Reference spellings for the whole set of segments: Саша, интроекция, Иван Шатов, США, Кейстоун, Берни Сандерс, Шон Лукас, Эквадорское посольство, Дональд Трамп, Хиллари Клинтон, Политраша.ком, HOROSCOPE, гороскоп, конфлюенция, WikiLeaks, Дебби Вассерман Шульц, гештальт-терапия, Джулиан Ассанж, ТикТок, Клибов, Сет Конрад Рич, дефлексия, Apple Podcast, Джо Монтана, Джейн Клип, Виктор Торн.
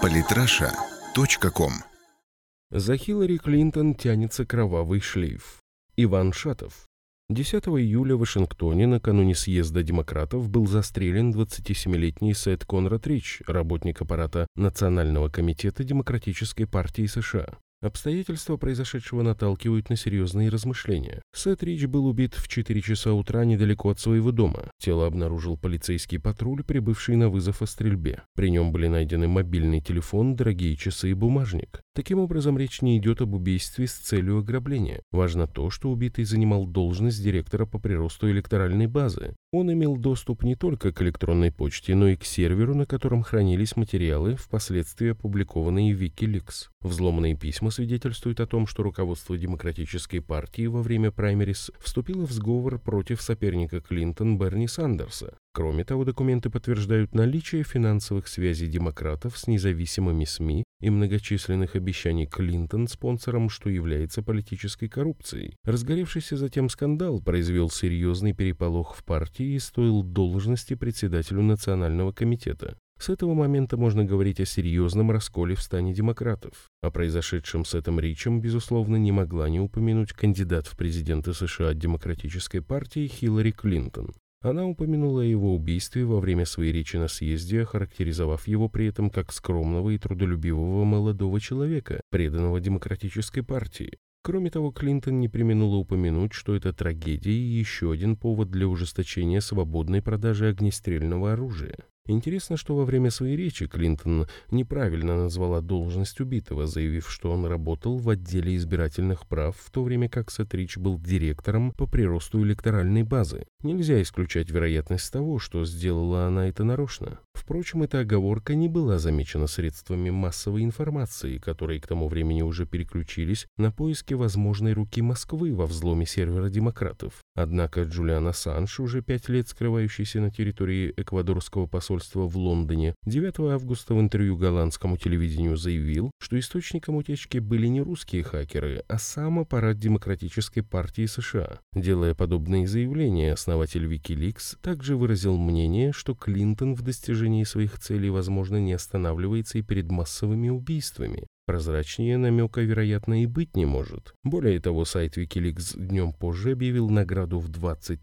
Политраша.ком. За Хиллари Клинтон тянется кровавый шлейф. Иван Шатов. 10 июля в Вашингтоне накануне съезда демократов был застрелен 27-летний Сет Конрад Рич, работник аппарата Национального комитета Демократической партии США. Обстоятельства произошедшего наталкивают на серьезные размышления. Сет Рич был убит в 4 часа утра недалеко от своего дома. Тело обнаружил полицейский патруль, прибывший на вызов о стрельбе. При нем были найдены мобильный телефон, дорогие часы и бумажник. Таким образом, речь не идет об убийстве с целью ограбления. Важно то, что убитый занимал должность директора по приросту электоральной базы. Он имел доступ не только к электронной почте, но и к серверу, на котором хранились материалы, впоследствии опубликованные в WikiLeaks. Взломанные письма свидетельствует о том, что руководство Демократической партии во время праймерис вступило в сговор против соперника Клинтон Берни Сандерса. Кроме того, документы подтверждают наличие финансовых связей демократов с независимыми СМИ и многочисленных обещаний Клинтон спонсорам, что является политической коррупцией. Разгоревшийся затем скандал произвел серьезный переполох в партии и стоил должности председателю Национального комитета. С этого момента можно говорить о серьезном расколе в стане демократов. О произошедшем с Сетом Ричем, безусловно, не могла не упомянуть кандидат в президенты США от Демократической партии Хиллари Клинтон. Она упомянула о его убийстве во время своей речи на съезде, охарактеризовав его при этом как скромного и трудолюбивого молодого человека, преданного Демократической партии. Кроме того, Клинтон не преминула упомянуть, что эта трагедия еще один повод для ужесточения свободной продажи огнестрельного оружия. Интересно, что во время своей речи Клинтон неправильно назвала должность убитого, заявив, что он работал в отделе избирательных прав, в то время как Сет Рич был директором по приросту электоральной базы. Нельзя исключать вероятность того, что сделала она это нарочно. Впрочем, эта оговорка не была замечена средствами массовой информации, которые к тому времени уже переключились на поиски возможной руки Москвы во взломе сервера демократов. Однако Джулиан Ассанж, уже 5 лет скрывающийся на территории Эквадорского посольства в Лондоне, 9 августа в интервью голландскому телевидению заявил, что источником утечки были не русские хакеры, а сам аппарат Демократической партии США. Делая подобные заявления, основатель WikiLeaks также выразил мнение, что Клинтон в достижении своих целей, возможно, не останавливается и перед массовыми убийствами. Прозрачнее намека, вероятно, и быть не может. Более того, сайт WikiLeaks днем позже объявил награду в $20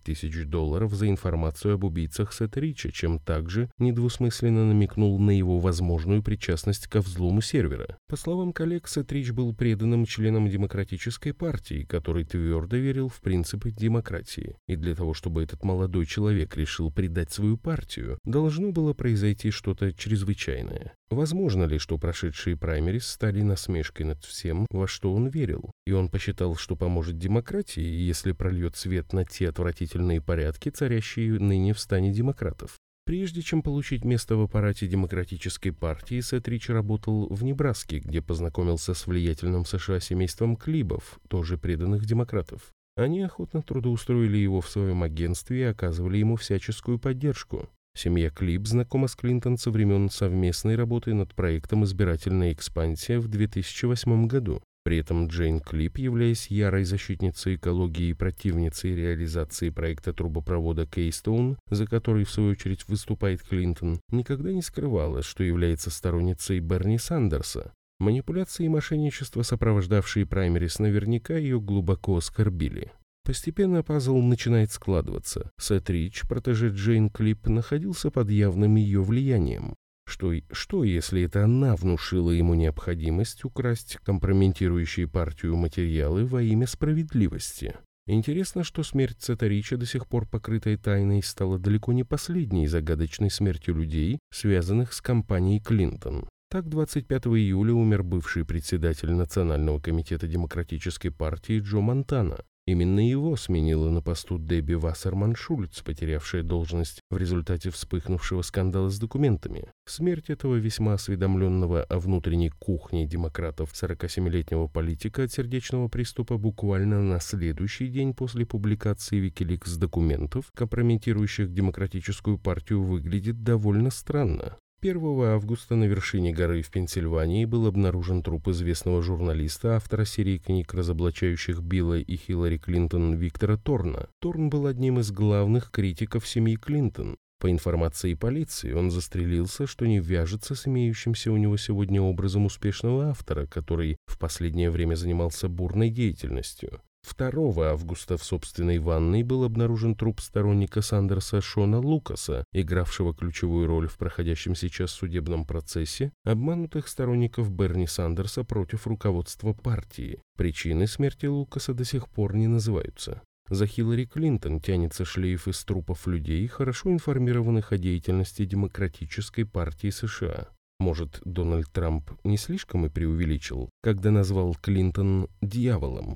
000 за информацию об убийцах Сета Рича, чем также недвусмысленно намекнул на его возможную причастность ко взлому сервера. По словам коллег, Сет Рич был преданным членом Демократической партии, который твердо верил в принципы демократии. И для того, чтобы этот молодой человек решил предать свою партию, должно было произойти что-то чрезвычайное. Возможно ли, что прошедшие праймерис стали насмешкой над всем, во что он верил, и он посчитал, что поможет демократии, если прольет свет на те отвратительные порядки, царящие ныне в стане демократов? Прежде чем получить место в аппарате Демократической партии, Сет Рич работал в Небраске, где познакомился с влиятельным США семейством Клибов, тоже преданных демократов. Они охотно трудоустроили его в своем агентстве и оказывали ему всяческую поддержку. Семья Клип знакома с Клинтон со времен совместной работы над проектом «Избирательная экспансия» в 2008 году. При этом Джейн Клип, являясь ярой защитницей экологии и противницей реализации проекта трубопровода «Кейстоун», за который, в свою очередь, выступает Клинтон, никогда не скрывала, что является сторонницей Берни Сандерса. Манипуляции и мошенничество, сопровождавшие праймерис, наверняка ее глубоко оскорбили. Постепенно пазл начинает складываться. Сет Рич, протеже Джейн Клип, находился под явным ее влиянием. Что, если это она внушила ему необходимость украсть компрометирующие партию материалы во имя справедливости? Интересно, что смерть Сета Рича, до сих пор покрытой тайной, стала далеко не последней загадочной смертью людей, связанных с компанией Клинтон. Так, 25 июля умер бывший председатель Национального комитета Демократической партии Джо Монтана. Именно его сменила на посту Дебби Вассерман Шульц, потерявшая должность в результате вспыхнувшего скандала с документами. Смерть этого весьма осведомленного о внутренней кухне демократов 47-летнего политика от сердечного приступа буквально на следующий день после публикации WikiLeaks документов, компрометирующих Демократическую партию, выглядит довольно странно. 1 августа на вершине горы в Пенсильвании был обнаружен труп известного журналиста, автора серии книг, разоблачающих Билла и Хиллари Клинтон, Виктора Торна. Торн был одним из главных критиков семьи Клинтон. По информации полиции, он застрелился, что не вяжется с имеющимся у него сегодня образом успешного автора, который в последнее время занимался бурной деятельностью. 2 августа в собственной ванной был обнаружен труп сторонника Сандерса Шона Лукаса, игравшего ключевую роль в проходящем сейчас судебном процессе обманутых сторонников Берни Сандерса против руководства партии. Причины смерти Лукаса до сих пор не называются. За Хиллари Клинтон тянется шлейф из трупов людей, хорошо информированных о деятельности Демократической партии США. Может, Дональд Трамп не слишком и преувеличил, когда назвал Клинтон «дьяволом».